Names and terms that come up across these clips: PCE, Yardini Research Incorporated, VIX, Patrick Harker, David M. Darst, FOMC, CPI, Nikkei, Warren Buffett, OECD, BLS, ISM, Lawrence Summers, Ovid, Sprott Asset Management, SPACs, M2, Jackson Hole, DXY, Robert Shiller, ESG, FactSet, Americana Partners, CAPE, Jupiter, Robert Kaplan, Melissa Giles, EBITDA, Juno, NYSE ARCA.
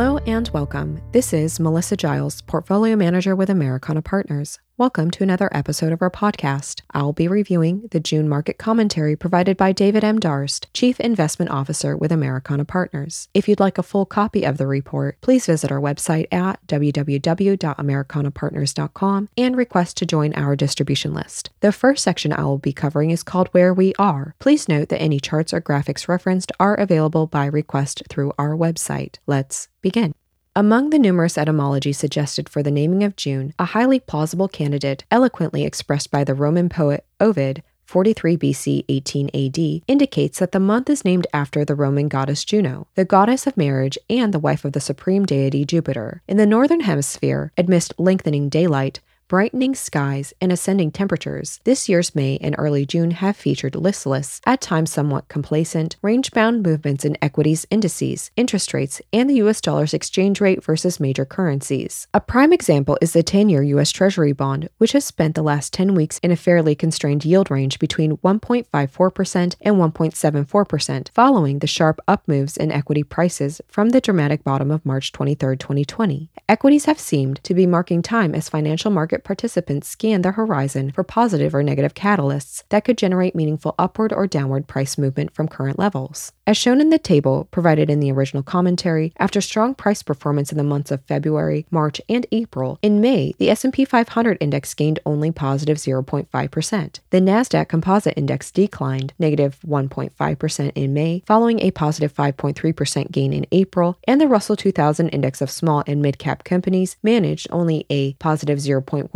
Hello and welcome. This is Melissa Giles, Portfolio Manager with Americana Partners. Welcome to another episode of our podcast. I'll be reviewing the June market commentary provided by David M. Darst, Chief Investment Officer with Americana Partners. If you'd like a full copy of the report, please visit our website at www.americanapartners.com and request to join our distribution list. The first section I will be covering is called Where We Are. Please note that any charts or graphics referenced are available by request through our website. Let's begin. Among the numerous etymologies suggested for the naming of June, a highly plausible candidate, eloquently expressed by the Roman poet Ovid, 43 BC, 18 AD, indicates that the month is named after the Roman goddess Juno, the goddess of marriage and the wife of the supreme deity Jupiter. In the northern hemisphere, amidst lengthening daylight, brightening skies, and ascending temperatures, this year's May and early June have featured listless, at times somewhat complacent, range-bound movements in equities indices, interest rates, and the U.S. dollar's exchange rate versus major currencies. A prime example is the 10-year U.S. Treasury bond, which has spent the last 10 weeks in a fairly constrained yield range between 1.54% and 1.74%, following the sharp up moves in equity prices from the dramatic bottom of March 23, 2020. Equities have seemed to be marking time as financial market participants scan their horizon for positive or negative catalysts that could generate meaningful upward or downward price movement from current levels. As shown in the table provided in the original commentary, after strong price performance in the months of February, March, and April, in May, the S&P 500 index gained only positive 0.5%. The NASDAQ Composite Index declined negative 1.5% in May, following a positive 5.3% gain in April, and the Russell 2000 Index of small and mid-cap companies managed only a positive 0.1%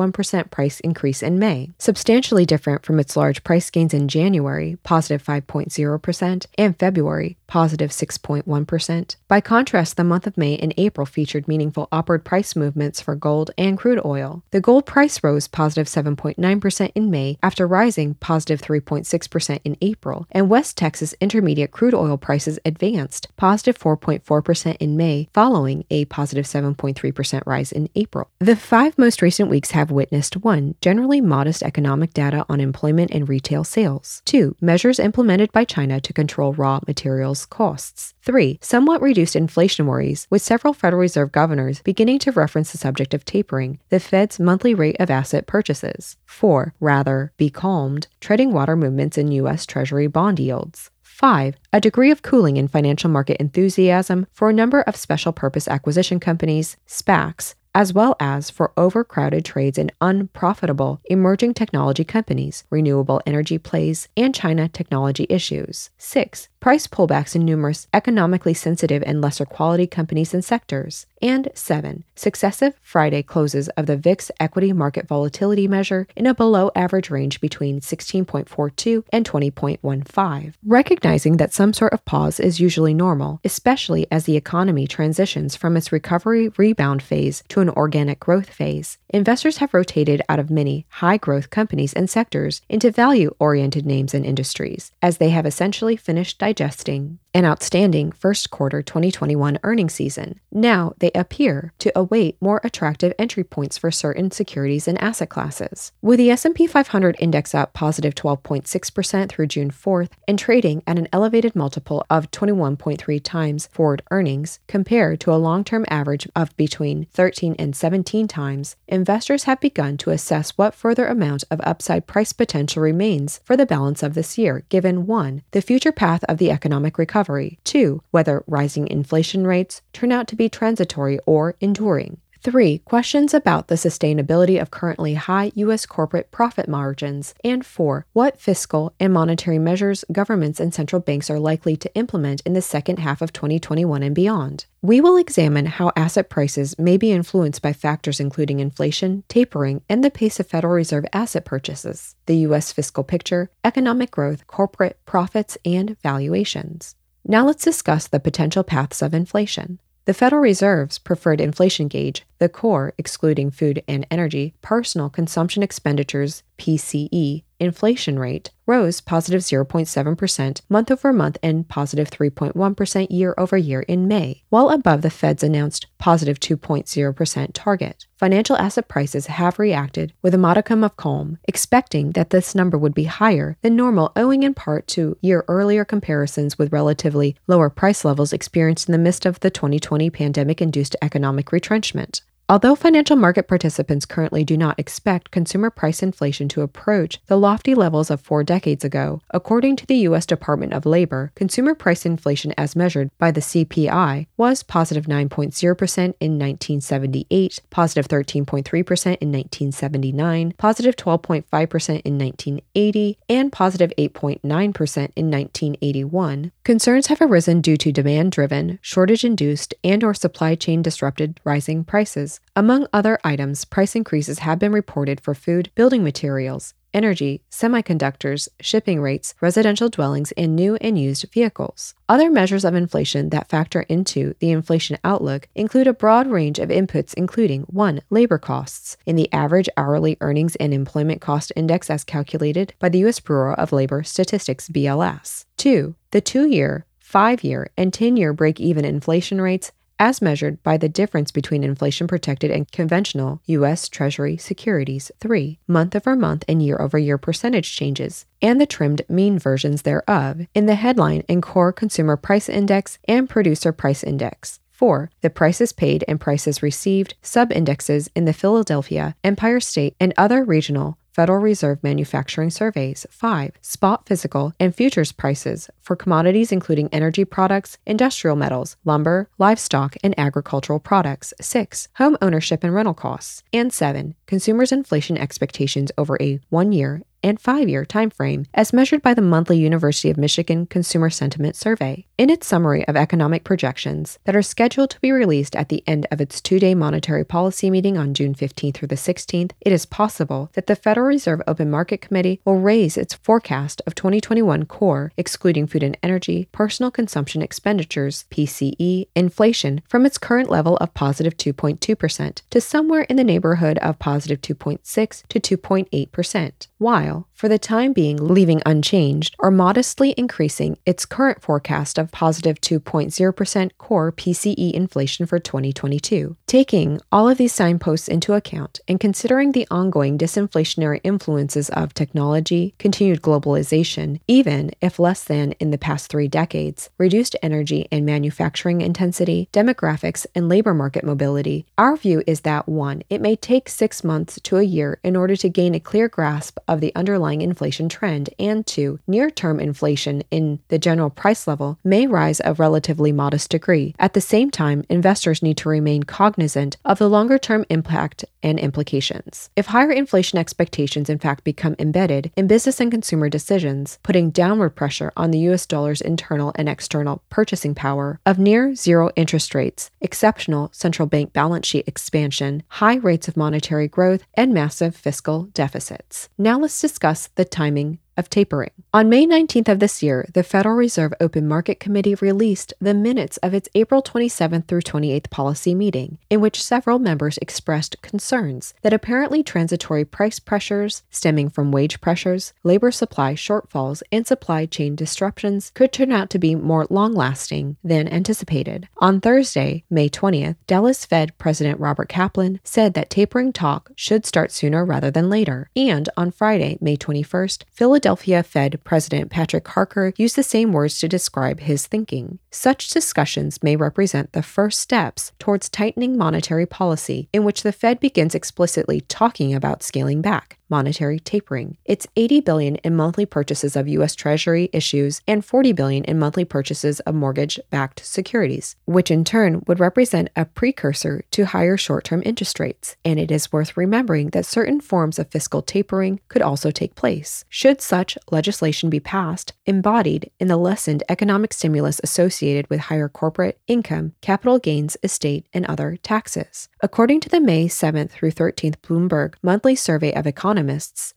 price increase in May, substantially different from its large price gains in January, positive 5.0%, and February, positive 6.1%. By contrast, the month of May and April featured meaningful upward price movements for gold and crude oil. The gold price rose positive 7.9% in May after rising positive 3.6% in April, and West Texas Intermediate crude oil prices advanced positive 4.4% in May, following a positive 7.3% rise in April. The five most recent weeks have witnessed 1. Generally modest economic data on employment and retail sales. 2. Measures implemented by China to control raw materials costs. 3. Somewhat reduced inflation worries, with several Federal Reserve governors beginning to reference the subject of tapering, the Fed's monthly rate of asset purchases. 4. Rather be calmed, treading water movements in U.S. Treasury bond yields. 5. A degree of cooling in financial market enthusiasm for a number of special purpose acquisition companies, SPACs, as well as for overcrowded trades in unprofitable emerging technology companies, renewable energy plays, and China technology issues. 6. Price pullbacks in numerous economically sensitive and lesser quality companies and sectors. And 7. Successive Friday closes of the VIX equity market volatility measure in a below average range between 16.42 and 20.15. Recognizing that some sort of pause is usually normal, especially as the economy transitions from its recovery rebound phase to an organic growth phase, investors have rotated out of many high-growth companies and sectors into value-oriented names and industries, as they have essentially finished digesting an outstanding first quarter 2021 earnings season. Now they appear to await more attractive entry points for certain securities and asset classes. With the S&P 500 index up positive 12.6% through June 4th and trading at an elevated multiple of 21.3 times forward earnings compared to a long-term average of between 13 and 17 times, investors have begun to assess what further amount of upside price potential remains for the balance of this year, given 1. The future path of the economic recovery. 2. Whether rising inflation rates turn out to be transitory or enduring. 3. Questions about the sustainability of currently high U.S. corporate profit margins. And 4. What fiscal and monetary measures governments and central banks are likely to implement in the second half of 2021 and beyond. We will examine how asset prices may be influenced by factors including inflation, tapering, and the pace of Federal Reserve asset purchases, the U.S. fiscal picture, economic growth, corporate profits, and valuations. Now let's discuss the potential paths of inflation. The Federal Reserve's preferred inflation gauge, the core, excluding food and energy, personal consumption expenditures, PCE, inflation rate rose positive 0.7% month over month and positive 3.1% year over year in May, well above the Fed's announced positive 2.0% target. Financial asset prices have reacted with a modicum of calm, expecting that this number would be higher than normal owing in part to year-earlier comparisons with relatively lower price levels experienced in the midst of the 2020 pandemic-induced economic retrenchment. Although financial market participants currently do not expect consumer price inflation to approach the lofty levels of 4 decades ago, according to the U.S. Department of Labor, consumer price inflation as measured by the CPI was positive 9.0% in 1978, positive 13.3% in 1979, positive 12.5% in 1980, and positive 8.9% in 1981. Concerns have arisen due to demand-driven, shortage-induced, and/or supply chain-disrupted rising prices. Among other items, price increases have been reported for food, building materials, energy, semiconductors, shipping rates, residential dwellings, and new and used vehicles. Other measures of inflation that factor into the inflation outlook include a broad range of inputs including 1. Labor costs in the average hourly earnings and employment cost index as calculated by the U.S. Bureau of Labor Statistics BLS. 2. The 2-year, 5-year, and 10-year break-even inflation rates as measured by the difference between inflation-protected and conventional U.S. Treasury securities. 3. Month-over-month and year-over-year percentage changes, and the trimmed mean versions thereof, in the headline and core consumer price index and producer price index. 4. The prices paid and prices received sub-indexes in the Philadelphia, Empire State, and other regional Federal Reserve manufacturing surveys. 5. Spot physical and futures prices for commodities including energy products, industrial metals, lumber, livestock, and agricultural products. 6. Home ownership and rental costs. And 7. Consumers' inflation expectations over a 1-year and 5-year time frame, as measured by the monthly University of Michigan Consumer Sentiment Survey. In its summary of economic projections that are scheduled to be released at the end of its 2-day monetary policy meeting on June 15th through the 16th, it is possible that the Federal Reserve Open Market Committee will raise its forecast of 2021 core, excluding food and energy, personal consumption expenditures, PCE, inflation from its current level of positive 2.2% to somewhere in the neighborhood of positive 2.6 to 2.8%. While, for the time being, leaving unchanged or modestly increasing its current forecast of positive 2.0% core PCE inflation for 2022. Taking all of these signposts into account and considering the ongoing disinflationary influences of technology, continued globalization, even if less than in the past 3 decades, reduced energy and manufacturing intensity, demographics, and labor market mobility, our view is that 1. It may take 6 months to a year in order to gain a clear grasp of the underlying inflation trend, and 2. Near-term inflation in the general price level may rise a relatively modest degree. At the same time, investors need to remain cognizant of the longer-term impact and implications. If higher inflation expectations in fact become embedded in business and consumer decisions, putting downward pressure on the U.S. dollar's internal and external purchasing power of near-zero interest rates, exceptional central bank balance sheet expansion, high rates of monetary growth, and massive fiscal deficits. Now let's discuss the timing of tapering. On May 19th of this year, the Federal Reserve Open Market Committee released the minutes of its April 27th through 28th policy meeting, in which several members expressed concerns that apparently transitory price pressures stemming from wage pressures, labor supply shortfalls, and supply chain disruptions could turn out to be more long-lasting than anticipated. On Thursday, May 20th, Dallas Fed President Robert Kaplan said that tapering talk should start sooner rather than later. And on Friday, May 21st, Philadelphia Fed President Patrick Harker used the same words to describe his thinking. Such discussions may represent the first steps towards tightening monetary policy, in which the Fed begins explicitly talking about scaling back monetary tapering. Its $80 billion in monthly purchases of U.S. Treasury issues and $40 billion in monthly purchases of mortgage-backed securities, which in turn would represent a precursor to higher short-term interest rates. And it is worth remembering that certain forms of fiscal tapering could also take place, should such legislation be passed, embodied in the lessened economic stimulus associated with higher corporate income, capital gains, estate, and other taxes. According to the May 7th through 13th Bloomberg Monthly Survey of Economists,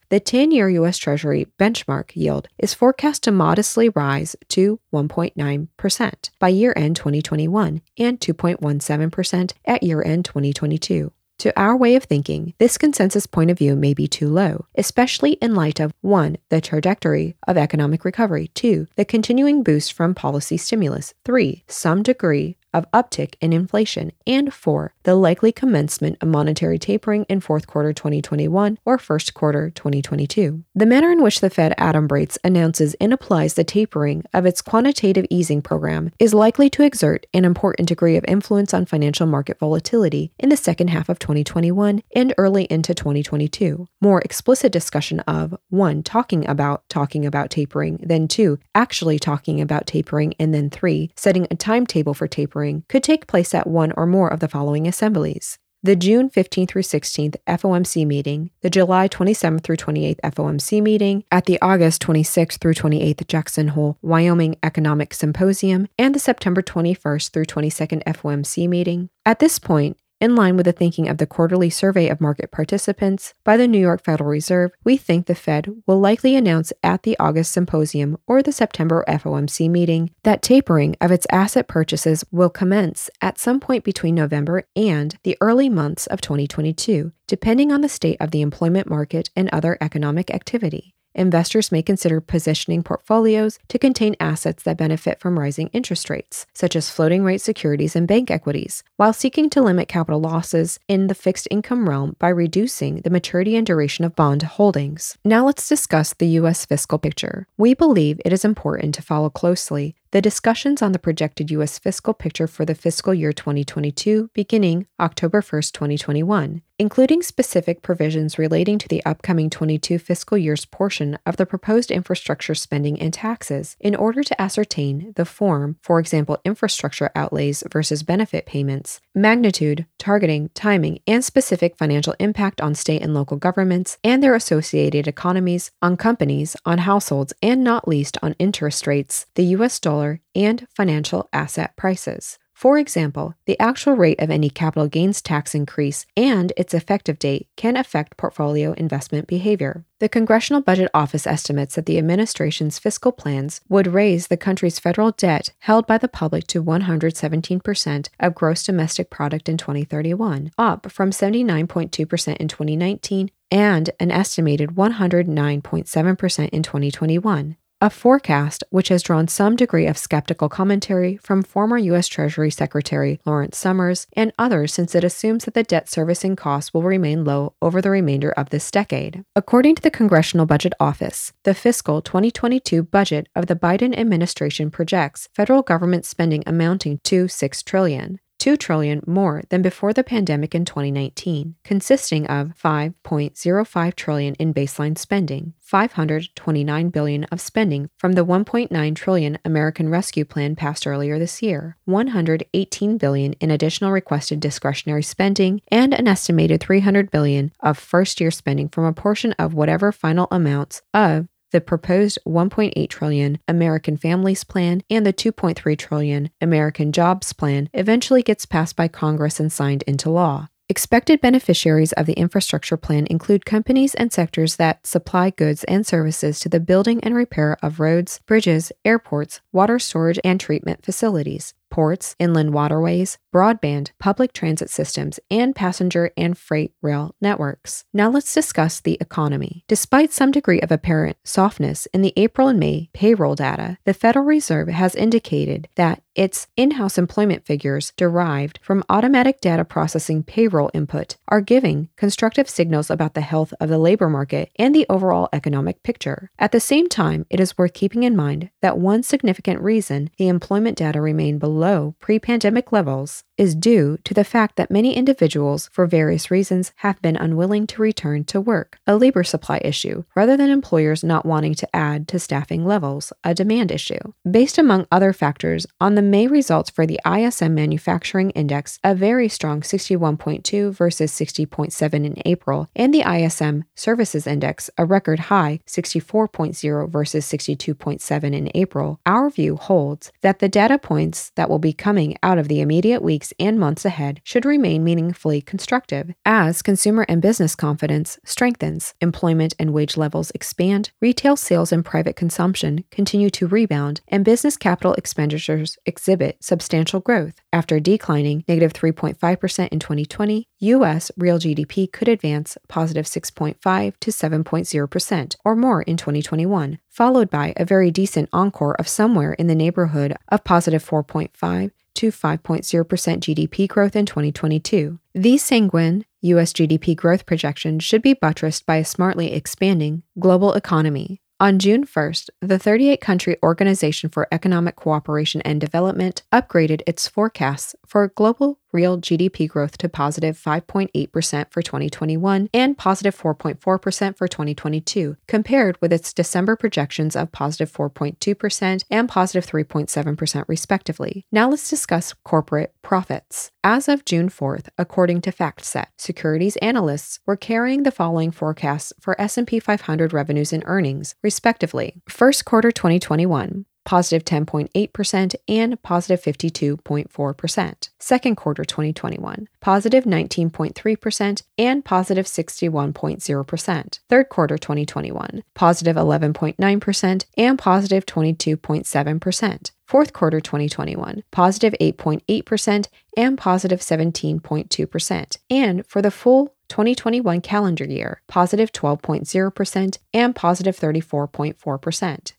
the 10-year U.S. Treasury benchmark yield is forecast to modestly rise to 1.9% by year-end 2021 and 2.17% at year-end 2022. To our way of thinking, this consensus point of view may be too low, especially in light of 1. The trajectory of economic recovery, 2. The continuing boost from policy stimulus, 3. Some degree of uptick in inflation, and 4. The likely commencement of monetary tapering in fourth quarter 2021 or first quarter 2022. The manner in which the Fed adumbrates, announces, and applies the tapering of its quantitative easing program is likely to exert an important degree of influence on financial market volatility in the second half of 2021 and early into 2022. More explicit discussion of 1. Talking about tapering, then 2. Actually talking about tapering, and then 3. Setting a timetable for tapering could take place at one or more of the following assemblies: the June 15th through 16th FOMC meeting, the July 27th through 28th FOMC meeting, at the August 26th through 28th Jackson Hole, Wyoming Economic Symposium, and the September 21st through 22nd FOMC meeting. At this point, in line with the thinking of the quarterly survey of market participants by the New York Federal Reserve, we think the Fed will likely announce at the August symposium or the September FOMC meeting that tapering of its asset purchases will commence at some point between November and the early months of 2022, depending on the state of the employment market and other economic activity. Investors may consider positioning portfolios to contain assets that benefit from rising interest rates, such as floating rate securities and bank equities, while seeking to limit capital losses in the fixed income realm by reducing the maturity and duration of bond holdings. Now let's discuss the U.S. fiscal picture. We believe it is important to follow closely the discussions on the projected U.S. fiscal picture for the fiscal year 2022 beginning October 1, 2021, including specific provisions relating to the upcoming 22 fiscal year's portion of the proposed infrastructure spending and taxes in order to ascertain the form, for example, infrastructure outlays versus benefit payments, magnitude, targeting, timing, and specific financial impact on state and local governments and their associated economies, on companies, on households, and not least on interest rates, the U.S. dollar, and financial asset prices. For example, the actual rate of any capital gains tax increase and its effective date can affect portfolio investment behavior. The Congressional Budget Office estimates that the administration's fiscal plans would raise the country's federal debt held by the public to 117% of gross domestic product in 2031, up from 79.2% in 2019 and an estimated 109.7% in 2021. A forecast which has drawn some degree of skeptical commentary from former U.S. Treasury Secretary Lawrence Summers and others, since it assumes that the debt servicing costs will remain low over the remainder of this decade. According to the Congressional Budget Office, the fiscal 2022 budget of the Biden administration projects federal government spending amounting to $6 trillion. $2 trillion more than before the pandemic in 2019, consisting of $5.05 trillion in baseline spending, $529 billion of spending from the $1.9 trillion American Rescue Plan passed earlier this year, $118 billion in additional requested discretionary spending, and an estimated $300 billion of first-year spending from a portion of whatever final amounts of the proposed $1.8 trillion American Families Plan and the $2.3 trillion American Jobs Plan eventually gets passed by Congress and signed into law. Expected beneficiaries of the infrastructure plan include companies and sectors that supply goods and services to the building and repair of roads, bridges, airports, water storage and treatment facilities, ports, inland waterways, broadband, public transit systems, and passenger and freight rail networks. Now let's discuss the economy. Despite some degree of apparent softness in the April and May payroll data, the Federal Reserve has indicated that its in-house employment figures derived from automatic data processing payroll input are giving constructive signals about the health of the labor market and the overall economic picture. At the same time, it is worth keeping in mind that one significant reason the employment data remain below pre-pandemic levels is due to the fact that many individuals, for various reasons, have been unwilling to return to work, a labor supply issue, rather than employers not wanting to add to staffing levels, a demand issue. Based, among other factors, on the May results for the ISM Manufacturing Index, a very strong 61.2 versus 60.7 in April, and the ISM Services Index, a record high 64.0 versus 62.7 in April, our view holds that the data points that will be coming out of the immediate weeks and months ahead should remain meaningfully constructive as consumer and business confidence strengthens, employment and wage levels expand, retail sales and private consumption continue to rebound, and business capital expenditures exhibit substantial growth. After declining -3.5% in 2020, U.S. real GDP could advance +6.5% to 7.0% or more in 2021, followed by a very decent encore of somewhere in the neighborhood of +4.5% to 5.0% GDP growth in 2022. These sanguine U.S. GDP growth projections should be buttressed by a smartly expanding global economy. On June 1st, the 38-country Organization for Economic Cooperation and Development upgraded its forecasts for global real GDP growth to +5.8% for 2021 and +4.4% for 2022, compared with its December projections of +4.2% and +3.7% respectively. Now let's discuss corporate profits. As of June 4th, according to FactSet, securities analysts were carrying the following forecasts for S&P 500 revenues and earnings, respectively. First quarter 2021, +10.8% and +52.4%. Second quarter 2021, +19.3% and +61.0%. Third quarter 2021, +11.9% and +22.7%. Fourth quarter 2021, +8.8% and +17.2%. And for the full 2021 calendar year, +12.0% and +34.4%.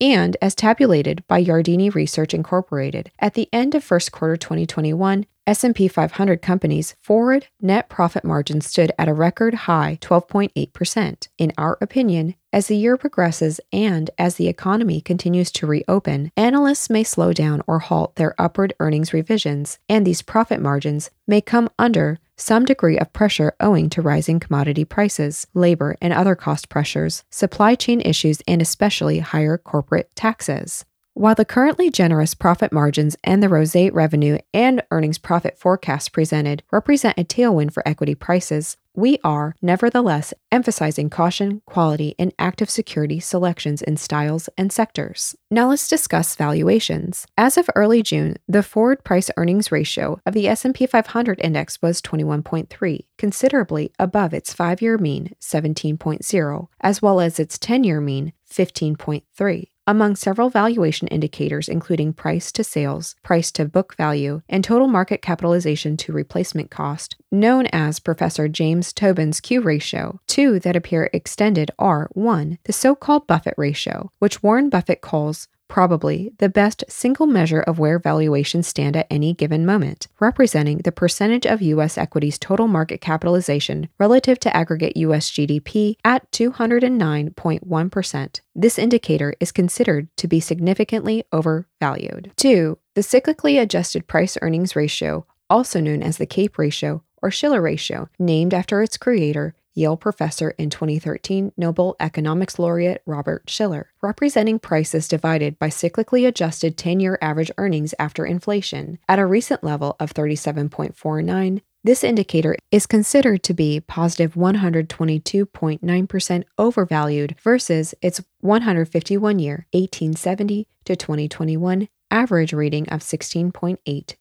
And as tabulated by Yardini Research Incorporated, at the end of first quarter 2021, S&P 500 companies' forward net profit margin stood at a record high 12.8%. In our opinion, as the year progresses and as the economy continues to reopen, analysts may slow down or halt their upward earnings revisions, and these profit margins may come under some degree of pressure owing to rising commodity prices, labor and other cost pressures, supply chain issues, and especially higher corporate taxes. While the currently generous profit margins and the roseate revenue and earnings profit forecasts presented represent a tailwind for equity prices, we are, nevertheless, emphasizing caution, quality, and active security selections in styles and sectors. Now let's discuss valuations. As of early June, the forward price-earnings ratio of the S&P 500 index was 21.3, considerably above its 5-year mean, 17.0, as well as its 10-year mean, 15.3. Among several valuation indicators, including price to sales, price to book value, and total market capitalization to replacement cost, known as Professor James Tobin's Q ratio, two that appear extended are 1. The so-called Buffett ratio, which Warren Buffett calls probably the best single measure of where valuations stand at any given moment, representing the percentage of U.S. equities' total market capitalization relative to aggregate U.S. GDP at 209.1%. This indicator is considered to be significantly overvalued. 2. The cyclically adjusted price-earnings ratio, also known as the CAPE ratio or Shiller ratio, named after its creator, Yale professor and 2013 Nobel Economics laureate Robert Shiller, representing prices divided by cyclically adjusted 10-year average earnings after inflation. At a recent level of 37.49, this indicator is considered to be +122.9% overvalued versus its 151-year 1870 to 2021 average reading of 16.82.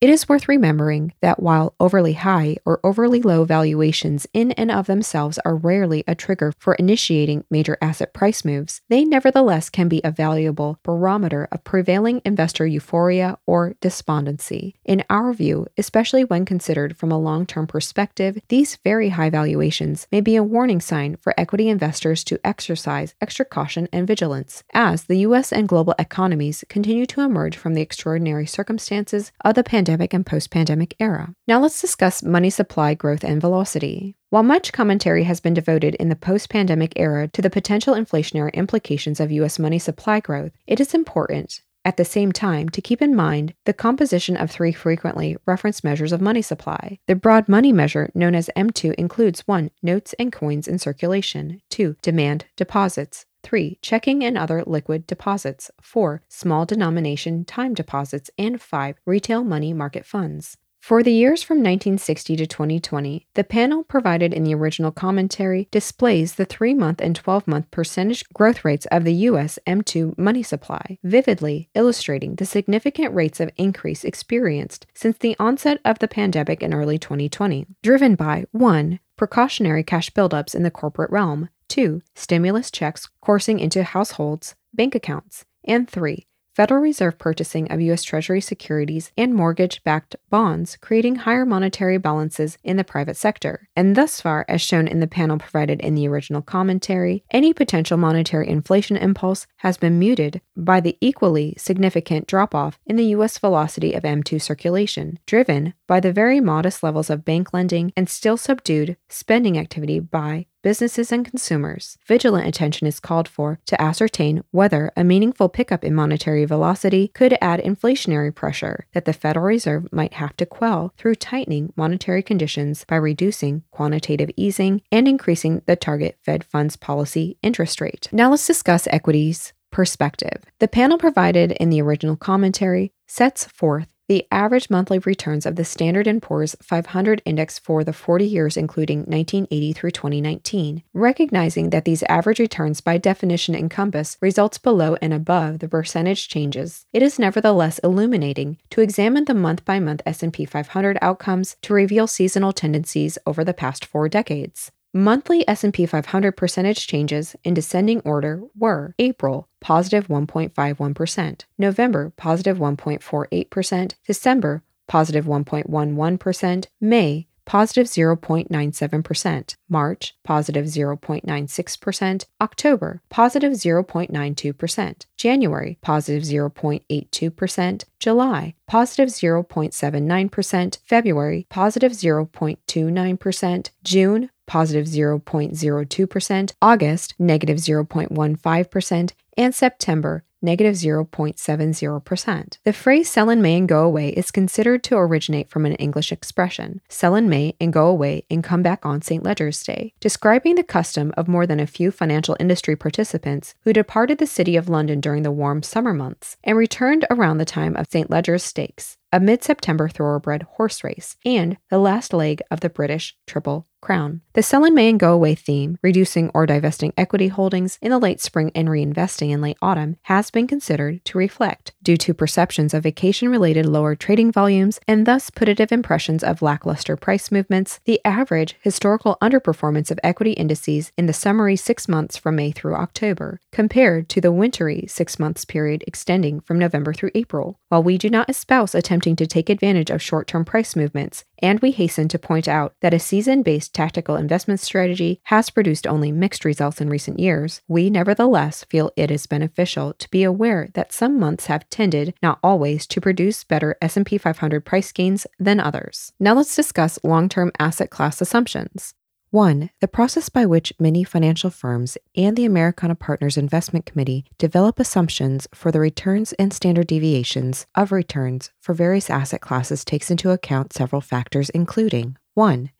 It is worth remembering that while overly high or overly low valuations in and of themselves are rarely a trigger for initiating major asset price moves, they nevertheless can be a valuable barometer of prevailing investor euphoria or despondency. In our view, especially when considered from a long-term perspective, these very high valuations may be a warning sign for equity investors to exercise extra caution and vigilance, as the U.S. and global economies continue to emerge from the extraordinary circumstances of the pandemic and post-pandemic era. Now let's discuss money supply growth and velocity. While much commentary has been devoted in the post-pandemic era to the potential inflationary implications of U.S. money supply growth, it is important at the same time to keep in mind the composition of three frequently referenced measures of money supply. The broad money measure, known as M2, includes 1. Notes and coins in circulation, 2. Demand deposits, 3. Checking and other liquid deposits, 4. Small denomination time deposits, and 5. Retail money market funds. For the years from 1960 to 2020, the panel provided in the original commentary displays the 3-month and 12-month percentage growth rates of the U.S. M2 money supply, vividly illustrating the significant rates of increase experienced since the onset of the pandemic in early 2020, driven by 1. Precautionary cash buildups in the corporate realm, 2. Stimulus checks coursing into households, bank accounts, and 3. Federal Reserve purchasing of U.S. Treasury securities and mortgage-backed bonds, creating higher monetary balances in the private sector. And thus far, as shown in the panel provided in the original commentary, any potential monetary inflation impulse has been muted by the equally significant drop-off in the U.S. velocity of M2 circulation, driven by the very modest levels of bank lending and still subdued spending activity by businesses and consumers. Vigilant attention is called for to ascertain whether a meaningful pickup in monetary velocity could add inflationary pressure that the Federal Reserve might have to quell through tightening monetary conditions by reducing quantitative easing and increasing the target Fed funds policy interest rate. Now let's discuss equities perspective. The panel provided in the original commentary sets forth the average monthly returns of the Standard & Poor's 500 index for the 40 years including 1980 through 2019, recognizing that these average returns by definition encompass results below and above the percentage changes. It is nevertheless illuminating to examine the month-by-month S&P 500 outcomes to reveal seasonal tendencies over the past 4 decades. Monthly S&P 500 percentage changes in descending order were April, positive 1.51%, November, positive 1.48%, December, positive 1.11%, May, positive 0.97%, March, positive 0.96%, October, positive 0.92%, January, positive 0.82%, July, positive 0.79%, February, positive 0.29%, June, positive 0.02%, August, negative 0.15%, and September, negative 0.70%. The phrase sell in May and go away is considered to originate from an English expression, sell in May and go away and come back on St. Leger's Day, describing the custom of more than a few financial industry participants who departed the city of London during the warm summer months and returned around the time of St. Leger's Stakes, a mid-September thoroughbred horse race, and the last leg of the British Triple Crown. The sell in May and go away theme, reducing or divesting equity holdings in the late spring and reinvesting in late autumn, has been considered to reflect, due to perceptions of vacation-related lower trading volumes and thus putative impressions of lackluster price movements, the average historical underperformance of equity indices in the summary 6 months from May through October, compared to the wintry 6 months period extending from November through April. While we do not espouse attempting to take advantage of short-term price movements, and we hasten to point out that a season-based tactical investment strategy has produced only mixed results in recent years, we nevertheless feel it is beneficial to be aware that some months have tended, not always, to produce better S&P 500 price gains than others. Now let's discuss long-term asset class assumptions. 1. The process by which many financial firms and the Americana Partners Investment Committee develop assumptions for the returns and standard deviations of returns for various asset classes takes into account several factors, including 1.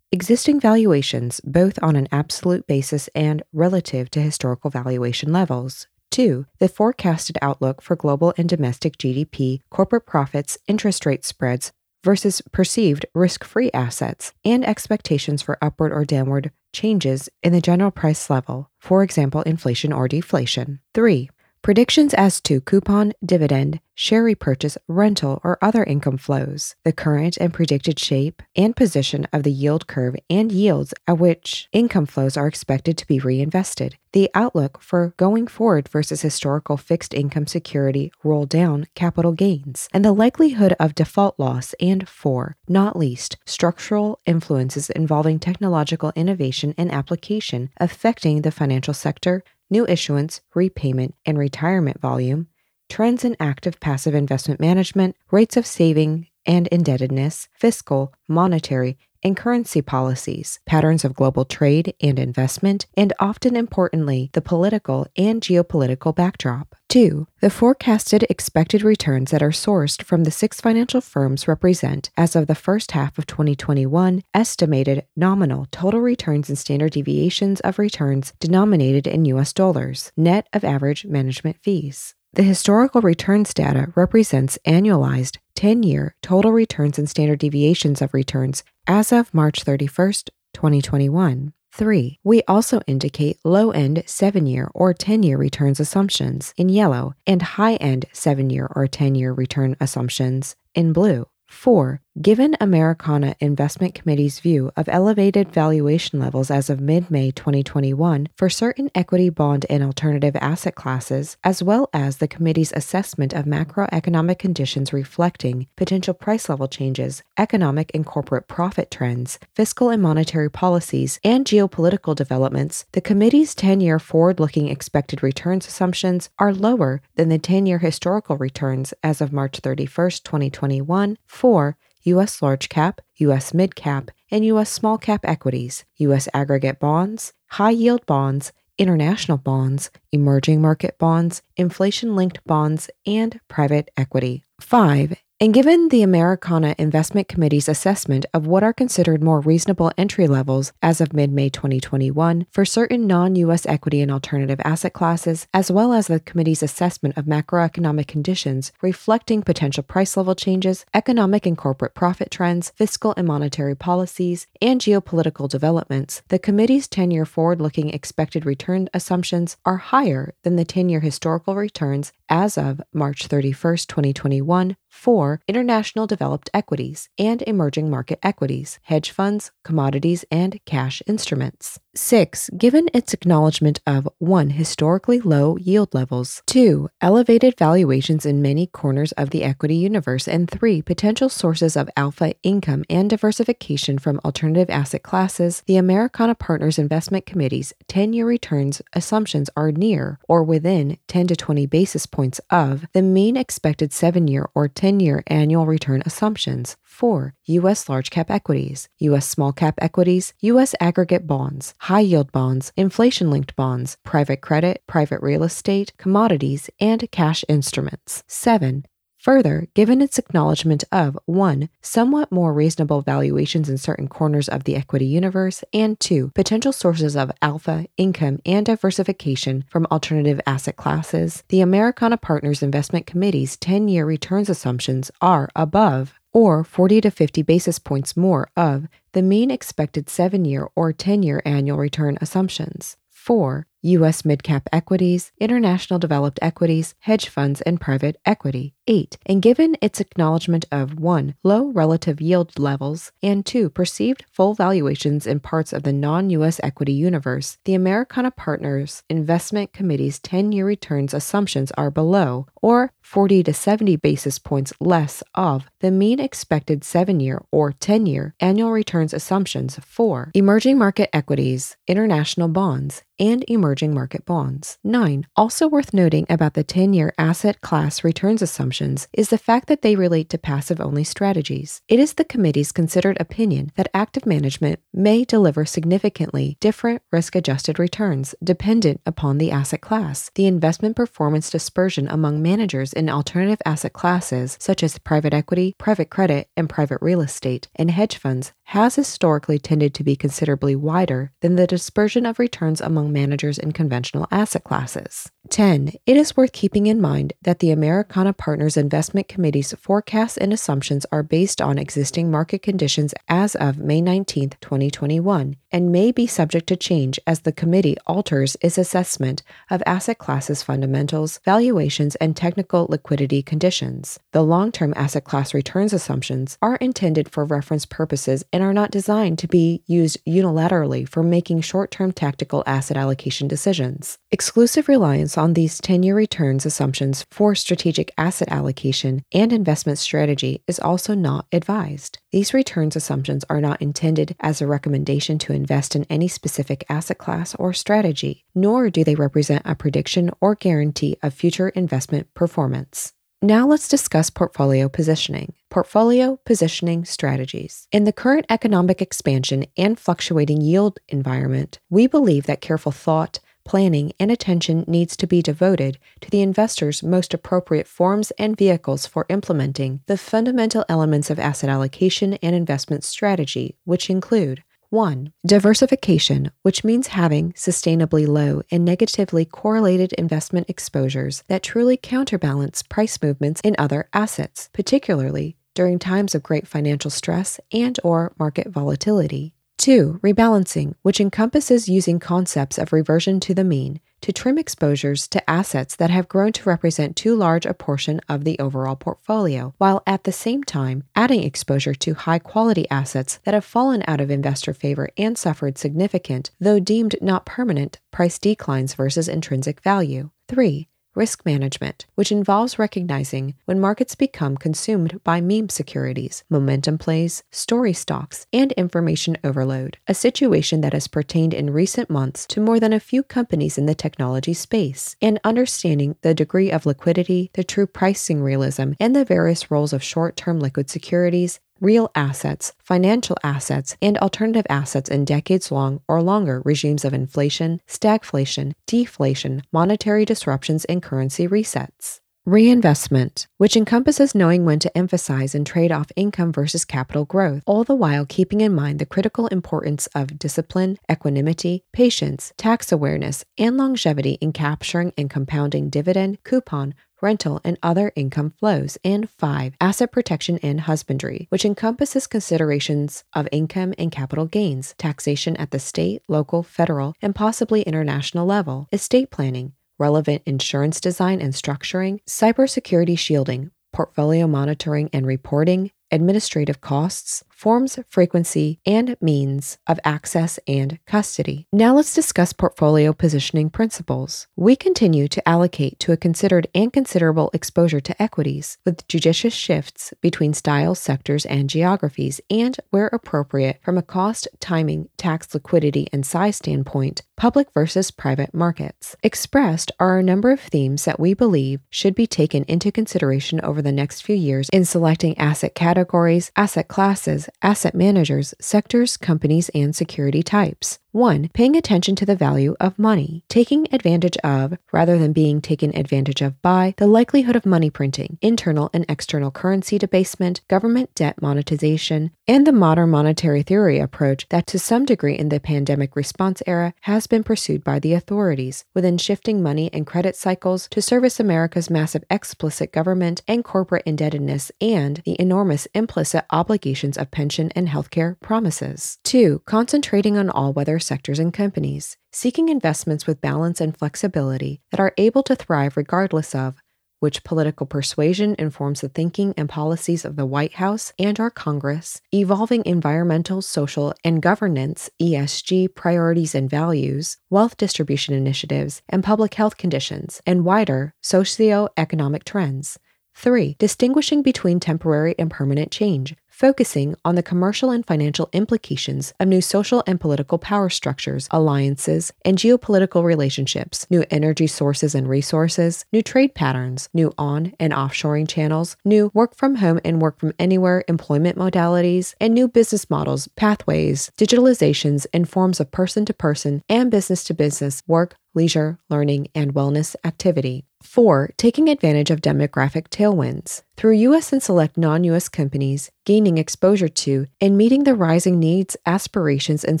Existing valuations, both on an absolute basis and relative to historical valuation levels. 2. The forecasted outlook for global and domestic GDP, corporate profits, interest rate spreads versus perceived risk-free assets, and expectations for upward or downward changes in the general price level, for example, inflation or deflation. 3. Predictions as to coupon, dividend, share repurchase, rental, or other income flows, the current and predicted shape and position of the yield curve and yields at which income flows are expected to be reinvested, the outlook for going forward versus historical fixed income security roll down capital gains, and the likelihood of default loss, and 4, not least, structural influences involving technological innovation and application affecting the financial sector, new issuance, repayment, and retirement volume, trends in active-passive investment management, rates of saving and indebtedness, fiscal, monetary, and currency policies, patterns of global trade and investment, and often importantly, the political and geopolitical backdrop. 2. The forecasted expected returns that are sourced from the 6 financial firms represent, as of the first half of 2021, estimated nominal total returns and standard deviations of returns denominated in U.S. dollars, net of average management fees. The historical returns data represents annualized 10-year total returns and standard deviations of returns as of March 31st, 2021. 3. We also indicate low-end 7-year or 10-year returns assumptions in yellow and high-end 7-year or 10-year return assumptions in blue. 4. Given Americana Investment Committee's view of elevated valuation levels as of mid-May 2021 for certain equity, bond, and alternative asset classes, as well as the committee's assessment of macroeconomic conditions reflecting potential price level changes, economic and corporate profit trends, fiscal and monetary policies, and geopolitical developments, the committee's 10-year forward-looking expected returns assumptions are lower than the 10-year historical returns as of March 31, 2021 for U.S. large cap, U.S. mid cap, and U.S. small cap equities, U.S. aggregate bonds, high yield bonds, international bonds, emerging market bonds, inflation-linked bonds, and private equity. 5. And given the Americana Investment Committee's assessment of what are considered more reasonable entry levels as of mid-May 2021 for certain non-U.S. equity and alternative asset classes, as well as the committee's assessment of macroeconomic conditions reflecting potential price level changes, economic and corporate profit trends, fiscal and monetary policies, and geopolitical developments, the committee's 10-year forward-looking expected return assumptions are higher than the 10-year historical returns as of March 31, 2021, for international developed equities and emerging market equities, hedge funds, commodities, and cash instruments. 6. Given its acknowledgement of 1. Historically low yield levels, 2. Elevated valuations in many corners of the equity universe, and 3. Potential sources of alpha income and diversification from alternative asset classes, the Americana Partners Investment Committee's 10-year returns assumptions are near or within 10 to 20 basis points of the mean expected 7-year or 10-year annual return assumptions for U.S. large cap equities, U.S. small cap equities, U.S. aggregate bonds, high yield bonds, inflation-linked bonds, private credit, private real estate, commodities, and cash instruments. 7. Further, given its acknowledgement of 1. Somewhat more reasonable valuations in certain corners of the equity universe, and 2. Potential sources of alpha, income, and diversification from alternative asset classes, the Americana Partners Investment Committee's 10-year returns assumptions are above or 40 to 50 basis points more of the mean expected 7-year or 10-year annual return assumptions for U.S. mid-cap equities, international developed equities, hedge funds, and private equity. 8. And given its acknowledgement of 1. Low relative yield levels, and 2. Perceived full valuations in parts of the non-U.S. equity universe, the Americana Partners Investment Committee's 10-year returns assumptions are below, or 40 to 70 basis points less of, the mean expected 7-year or 10-year annual returns assumptions for emerging market equities, international bonds, and emerging market bonds. 9. Also worth noting about the 10-year asset class returns assumptions is the fact that they relate to passive-only strategies. It is the committee's considered opinion that active management may deliver significantly different risk-adjusted returns dependent upon the asset class. The investment performance dispersion among managers in alternative asset classes such as private equity, private credit, and private real estate, and hedge funds has historically tended to be considerably wider than the dispersion of returns among managers in conventional asset classes. 10. It is worth keeping in mind that the Americana Partners Investment Committee's forecasts and assumptions are based on existing market conditions as of May 19, 2021, and may be subject to change as the committee alters its assessment of asset classes fundamentals, valuations, and technical liquidity conditions. The long-term asset class returns assumptions are intended for reference purposes and are not designed to be used unilaterally for making short-term tactical asset allocation decisions. Exclusive reliance on these 10-year returns assumptions for strategic asset allocation and investment strategy is also not advised. These returns assumptions are not intended as a recommendation to invest in any specific asset class or strategy, nor do they represent a prediction or guarantee of future investment performance. Now let's discuss portfolio positioning. Portfolio positioning strategies. In the current economic expansion and fluctuating yield environment, we believe that careful thought, planning, and attention needs to be devoted to the investor's most appropriate forms and vehicles for implementing the fundamental elements of asset allocation and investment strategy, which include 1. Diversification, which means having sustainably low and negatively correlated investment exposures that truly counterbalance price movements in other assets, particularly during times of great financial stress and/or market volatility. 2. Rebalancing, which encompasses using concepts of reversion to the mean to trim exposures to assets that have grown to represent too large a portion of the overall portfolio, while at the same time adding exposure to high-quality assets that have fallen out of investor favor and suffered significant, though deemed not permanent, price declines versus intrinsic value. 3. Risk management, which involves recognizing when markets become consumed by meme securities, momentum plays, story stocks, and information overload, a situation that has pertained in recent months to more than a few companies in the technology space, and understanding the degree of liquidity, the true pricing realism, and the various roles of short-term liquid securities, real assets, financial assets, and alternative assets in decades-long or longer regimes of inflation, stagflation, deflation, monetary disruptions, and currency resets. Reinvestment, which encompasses knowing when to emphasize and trade off income versus capital growth, all the while keeping in mind the critical importance of discipline, equanimity, patience, tax awareness, and longevity in capturing and compounding dividend, coupon, rental, and other income flows. And 5. Asset protection and husbandry, which encompasses considerations of income and capital gains, taxation at the state, local, federal, and possibly international level, estate planning, relevant insurance design and structuring, cybersecurity shielding, portfolio monitoring and reporting, administrative costs, forms, frequency, and means of access and custody. Now let's discuss portfolio positioning principles. We continue to allocate to a considered and considerable exposure to equities, with judicious shifts between styles, sectors, and geographies, and, where appropriate, from a cost, timing, tax, liquidity, and size standpoint, public versus private markets. Expressed are a number of themes that we believe should be taken into consideration over the next few years in selecting asset categories, asset classes, asset managers, sectors, companies, and security types. 1. Paying attention to the value of money. Taking advantage of, rather than being taken advantage of by, the likelihood of money printing, internal and external currency debasement, government debt monetization, and the modern monetary theory approach that to some degree in the pandemic response era has been pursued by the authorities within shifting money and credit cycles to service America's massive explicit government and corporate indebtedness and the enormous implicit obligations of pension and healthcare promises. 2. Concentrating on all-weather sectors and companies, seeking investments with balance and flexibility that are able to thrive regardless of which political persuasion informs the thinking and policies of the White House and our Congress, evolving environmental, social, and governance, ESG priorities and values, wealth distribution initiatives, and public health conditions, and wider socio-economic trends. 3. Distinguishing between temporary and permanent change, focusing on the commercial and financial implications of new social and political power structures, alliances, and geopolitical relationships, new energy sources and resources, new trade patterns, new on- and offshoring channels, new work-from-home and work-from-anywhere employment modalities, and new business models, pathways, digitalizations, and forms of person-to-person and business-to-business work, leisure, learning, and wellness activity. 4. Taking advantage of demographic tailwinds. Through U.S. and select non-U.S. companies, gaining exposure to and meeting the rising needs, aspirations, and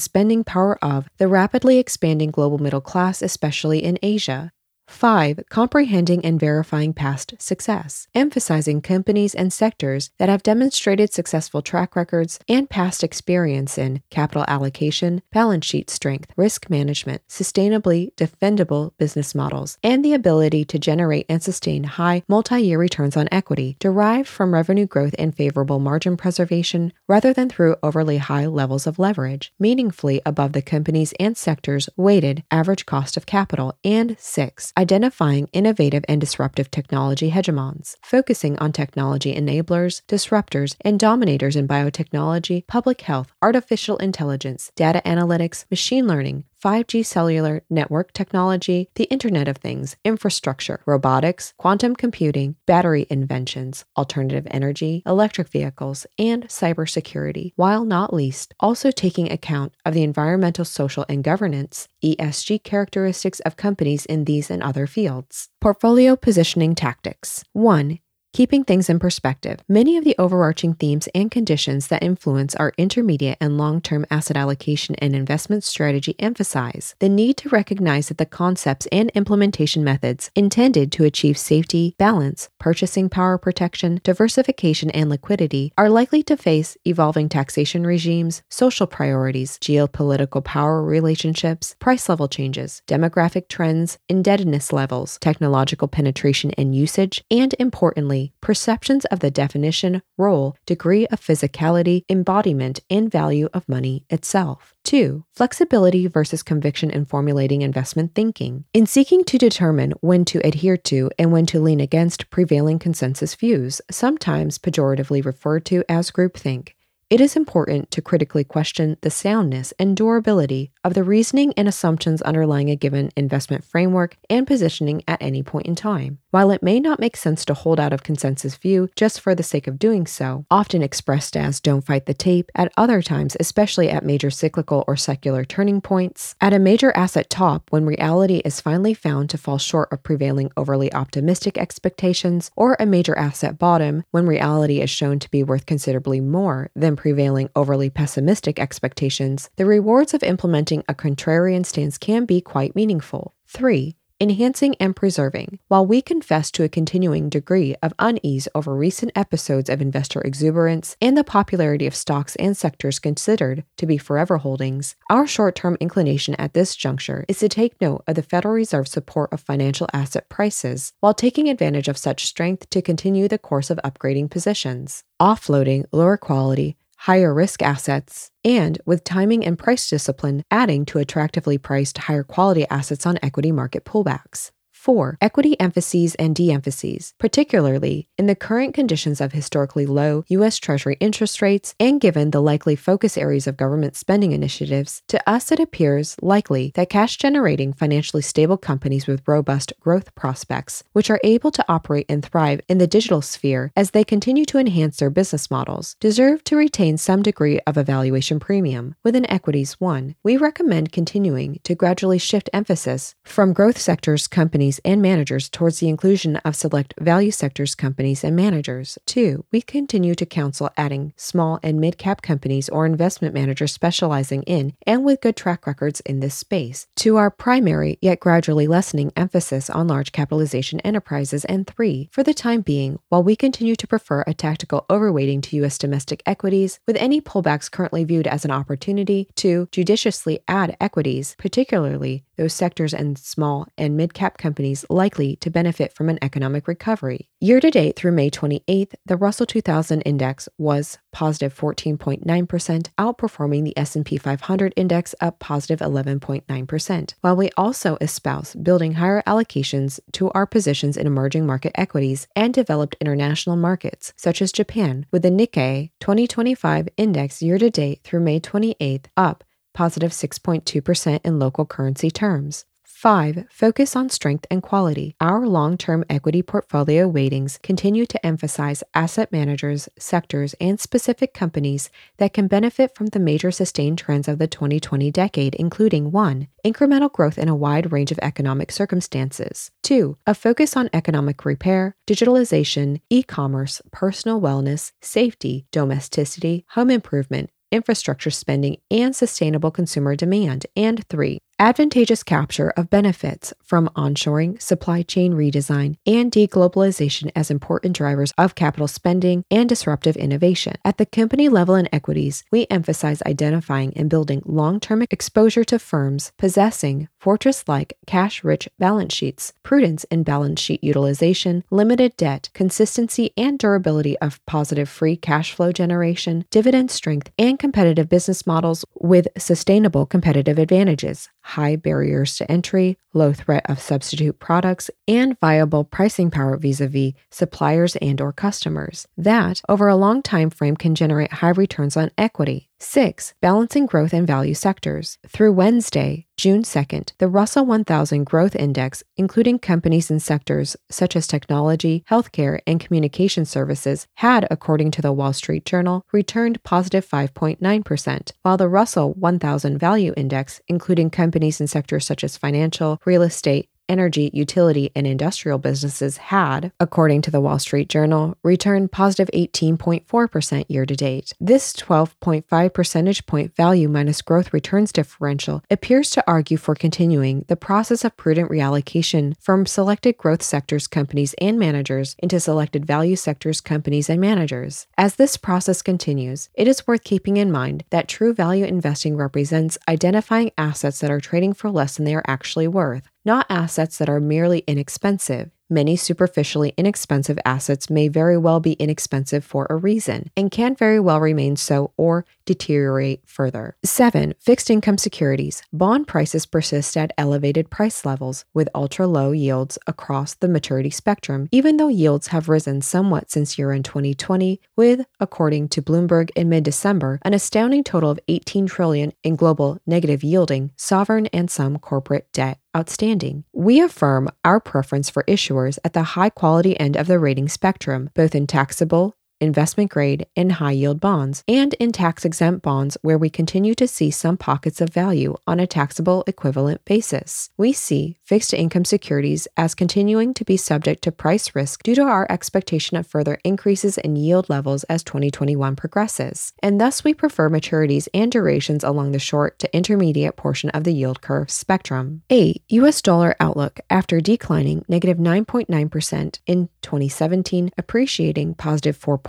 spending power of the rapidly expanding global middle class, especially in Asia. 5. Comprehending and verifying past success, emphasizing companies and sectors that have demonstrated successful track records and past experience in capital allocation, balance sheet strength, risk management, sustainably defendable business models, and the ability to generate and sustain high multi-year returns on equity derived from revenue growth and favorable margin preservation rather than through overly high levels of leverage, meaningfully above the companies and sectors' weighted average cost of capital. And 6. Identifying innovative and disruptive technology hegemons, focusing on technology enablers, disruptors, and dominators in biotechnology, public health, artificial intelligence, data analytics, machine learning, 5G cellular network technology, the Internet of Things, infrastructure, robotics, quantum computing, battery inventions, alternative energy, electric vehicles, and cybersecurity, while not least, also taking account of the environmental, social, and governance, ESG characteristics of companies in these and other fields. Portfolio positioning tactics. 1. Keeping things in perspective, many of the overarching themes and conditions that influence our intermediate and long-term asset allocation and investment strategy emphasize the need to recognize that the concepts and implementation methods intended to achieve safety, balance, purchasing power protection, diversification, and liquidity are likely to face evolving taxation regimes, social priorities, geopolitical power relationships, price level changes, demographic trends, indebtedness levels, technological penetration and usage, and importantly, perceptions of the definition, role, degree of physicality, embodiment, and value of money itself. 2. Flexibility versus conviction in formulating investment thinking. In seeking to determine when to adhere to and when to lean against prevailing consensus views, sometimes pejoratively referred to as groupthink, it is important to critically question the soundness and durability of the reasoning and assumptions underlying a given investment framework and positioning at any point in time. While it may not make sense to hold out of consensus view just for the sake of doing so, often expressed as "don't fight the tape," at other times, especially at major cyclical or secular turning points, at a major asset top when reality is finally found to fall short of prevailing overly optimistic expectations, or a major asset bottom when reality is shown to be worth considerably more than prevailing overly pessimistic expectations, the rewards of implementing a contrarian stance can be quite meaningful. 3. Enhancing and preserving. While we confess to a continuing degree of unease over recent episodes of investor exuberance and the popularity of stocks and sectors considered to be forever holdings, our short-term inclination at this juncture is to take note of the Federal Reserve's support of financial asset prices while taking advantage of such strength to continue the course of upgrading positions, offloading lower quality, higher risk assets, and with timing and price discipline, adding to attractively priced higher quality assets on equity market pullbacks. 4. Equity emphases and de-emphases, particularly in the current conditions of historically low U.S. Treasury interest rates and given the likely focus areas of government spending initiatives, to us it appears likely that cash-generating, financially stable companies with robust growth prospects, which are able to operate and thrive in the digital sphere as they continue to enhance their business models, deserve to retain some degree of a valuation premium. Within Equities 1, we recommend continuing to gradually shift emphasis from growth sectors, companies, and managers towards the inclusion of select value sectors, companies, and managers. 2. We continue to counsel adding small and mid-cap companies or investment managers specializing in and with good track records in this space to our primary yet gradually lessening emphasis on large capitalization enterprises. And 3. For the time being, while we continue to prefer a tactical overweighting to U.S. domestic equities, with any pullbacks currently viewed as an opportunity to judiciously add equities, particularly those sectors and small and mid-cap companies likely to benefit from an economic recovery. Year-to-date through May 28th, the Russell 2000 Index was positive 14.9%, outperforming the S&P 500 Index up positive 11.9%, while we also espouse building higher allocations to our positions in emerging market equities and developed international markets, such as Japan, with the Nikkei 2025 Index year-to-date through May 28th up positive 6.2% in local currency terms. 5. Focus on strength and quality. Our long-term equity portfolio weightings continue to emphasize asset managers, sectors, and specific companies that can benefit from the major sustained trends of the 2020 decade, including 1. Incremental growth in a wide range of economic circumstances. 2. A focus on economic repair, digitalization, e-commerce, personal wellness, safety, domesticity, home improvement, infrastructure spending, and sustainable consumer demand. And 3. Advantageous capture of benefits from onshoring, supply chain redesign, and deglobalization as important drivers of capital spending and disruptive innovation. At the company level in equities, we emphasize identifying and building long-term exposure to firms possessing fortress-like cash-rich balance sheets, prudence in balance sheet utilization, limited debt, consistency and durability of positive free cash flow generation, dividend strength, and competitive business models with sustainable competitive advantages, high barriers to entry, low threat of substitute products, and viable pricing power vis-a-vis suppliers and or customers that, over a long time frame, can generate high returns on equity. 6. Balancing growth and value sectors. Through Wednesday, June 2nd, the Russell 1000 Growth Index, including companies and sectors such as technology, healthcare, and communication services, had, according to the Wall Street Journal, returned positive 5.9%, while the Russell 1000 Value Index, including companies and sectors such as financial, real estate, energy, utility, and industrial businesses had, according to the Wall Street Journal, returned positive 18.4% year-to-date. This 12.5 percentage point value minus growth returns differential appears to argue for continuing the process of prudent reallocation from selected growth sectors, companies, and managers into selected value sectors, companies, and managers. As this process continues, it is worth keeping in mind that true value investing represents identifying assets that are trading for less than they are actually worth, not assets that are merely inexpensive. Many superficially inexpensive assets may very well be inexpensive for a reason and can very well remain so or deteriorate further. 7. Fixed income securities. Bond prices persist at elevated price levels with ultra-low yields across the maturity spectrum, even though yields have risen somewhat since year-end 2020 with, according to Bloomberg in mid-December, an astounding total of $18 trillion in global negative yielding, sovereign and some corporate debt outstanding. We affirm our preference for issuers at the high-quality end of the rating spectrum, both in taxable, investment-grade, and high-yield bonds, and in tax-exempt bonds where we continue to see some pockets of value on a taxable equivalent basis. We see fixed-income securities as continuing to be subject to price risk due to our expectation of further increases in yield levels as 2021 progresses, and thus we prefer maturities and durations along the short to intermediate portion of the yield curve spectrum. 8. U.S. dollar outlook. After declining negative 9.9% in 2017, appreciating positive 4.4%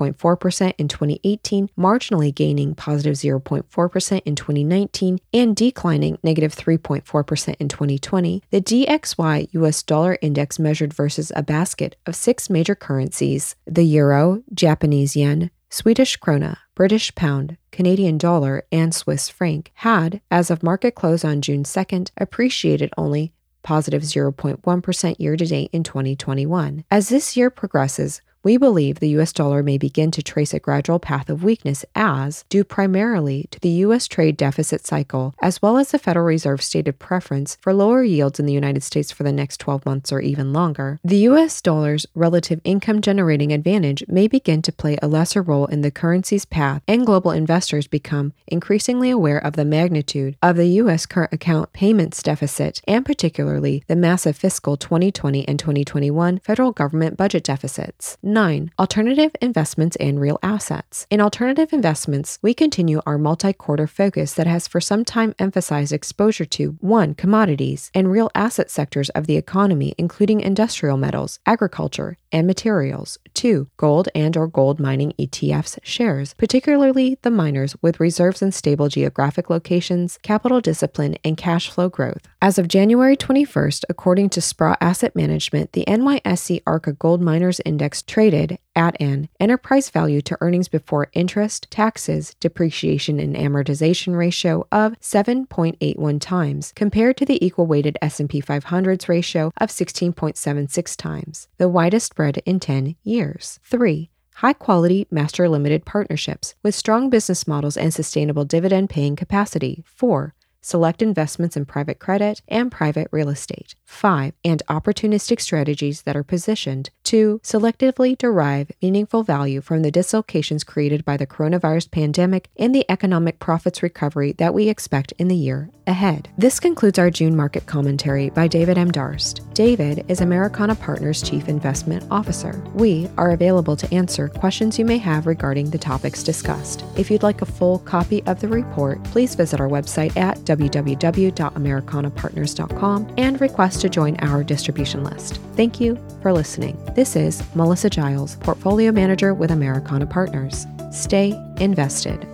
in 2018, marginally gaining positive 0.4% in 2019, and declining negative 3.4% in 2020, the DXY U.S. dollar index measured versus a basket of 6 major currencies, the euro, Japanese yen, Swedish krona, British pound, Canadian dollar, and Swiss franc, had, as of market close on June 2nd, appreciated only positive 0.1% year-to-date in 2021. As this year progresses, we believe the U.S. dollar may begin to trace a gradual path of weakness as, due primarily to the U.S. trade deficit cycle, as well as the Federal Reserve's stated preference for lower yields in the United States for the next 12 months or even longer, the U.S. dollar's relative income-generating advantage may begin to play a lesser role in the currency's path, and global investors become increasingly aware of the magnitude of the U.S. current account payments deficit, and particularly the massive fiscal 2020 and 2021 federal government budget deficits. 9. Alternative investments and real assets. In alternative investments, we continue our multi-quarter focus that has for some time emphasized exposure to 1. Commodities and real asset sectors of the economy, including industrial metals, agriculture, and materials. 2. Gold and or gold mining ETFs shares, particularly the miners, with reserves in stable geographic locations, capital discipline, and cash flow growth. As of January 21st, according to Sprott Asset Management, the NYSE ARCA Gold Miners Index traded at an enterprise value to earnings before interest, taxes, depreciation, and amortization ratio of 7.81 times, compared to the equal-weighted S&P 500's ratio of 16.76 times, the widest spread in 10 years. 3. High-quality master limited partnerships with strong business models and sustainable dividend-paying capacity. 4. Select investments in private credit and private real estate. 5. And opportunistic strategies that are positioned to selectively derive meaningful value from the dislocations created by the coronavirus pandemic and the economic profits recovery that we expect in the year ahead. This concludes our June market commentary by David M. Darst. David is Americana Partners Chief Investment Officer. We are available to answer questions you may have regarding the topics discussed. If you'd like a full copy of the report, please visit our website at www.americanapartners.com and request to join our distribution list. Thank you for listening. This is Melissa Giles, Portfolio Manager with Americana Partners. Stay invested.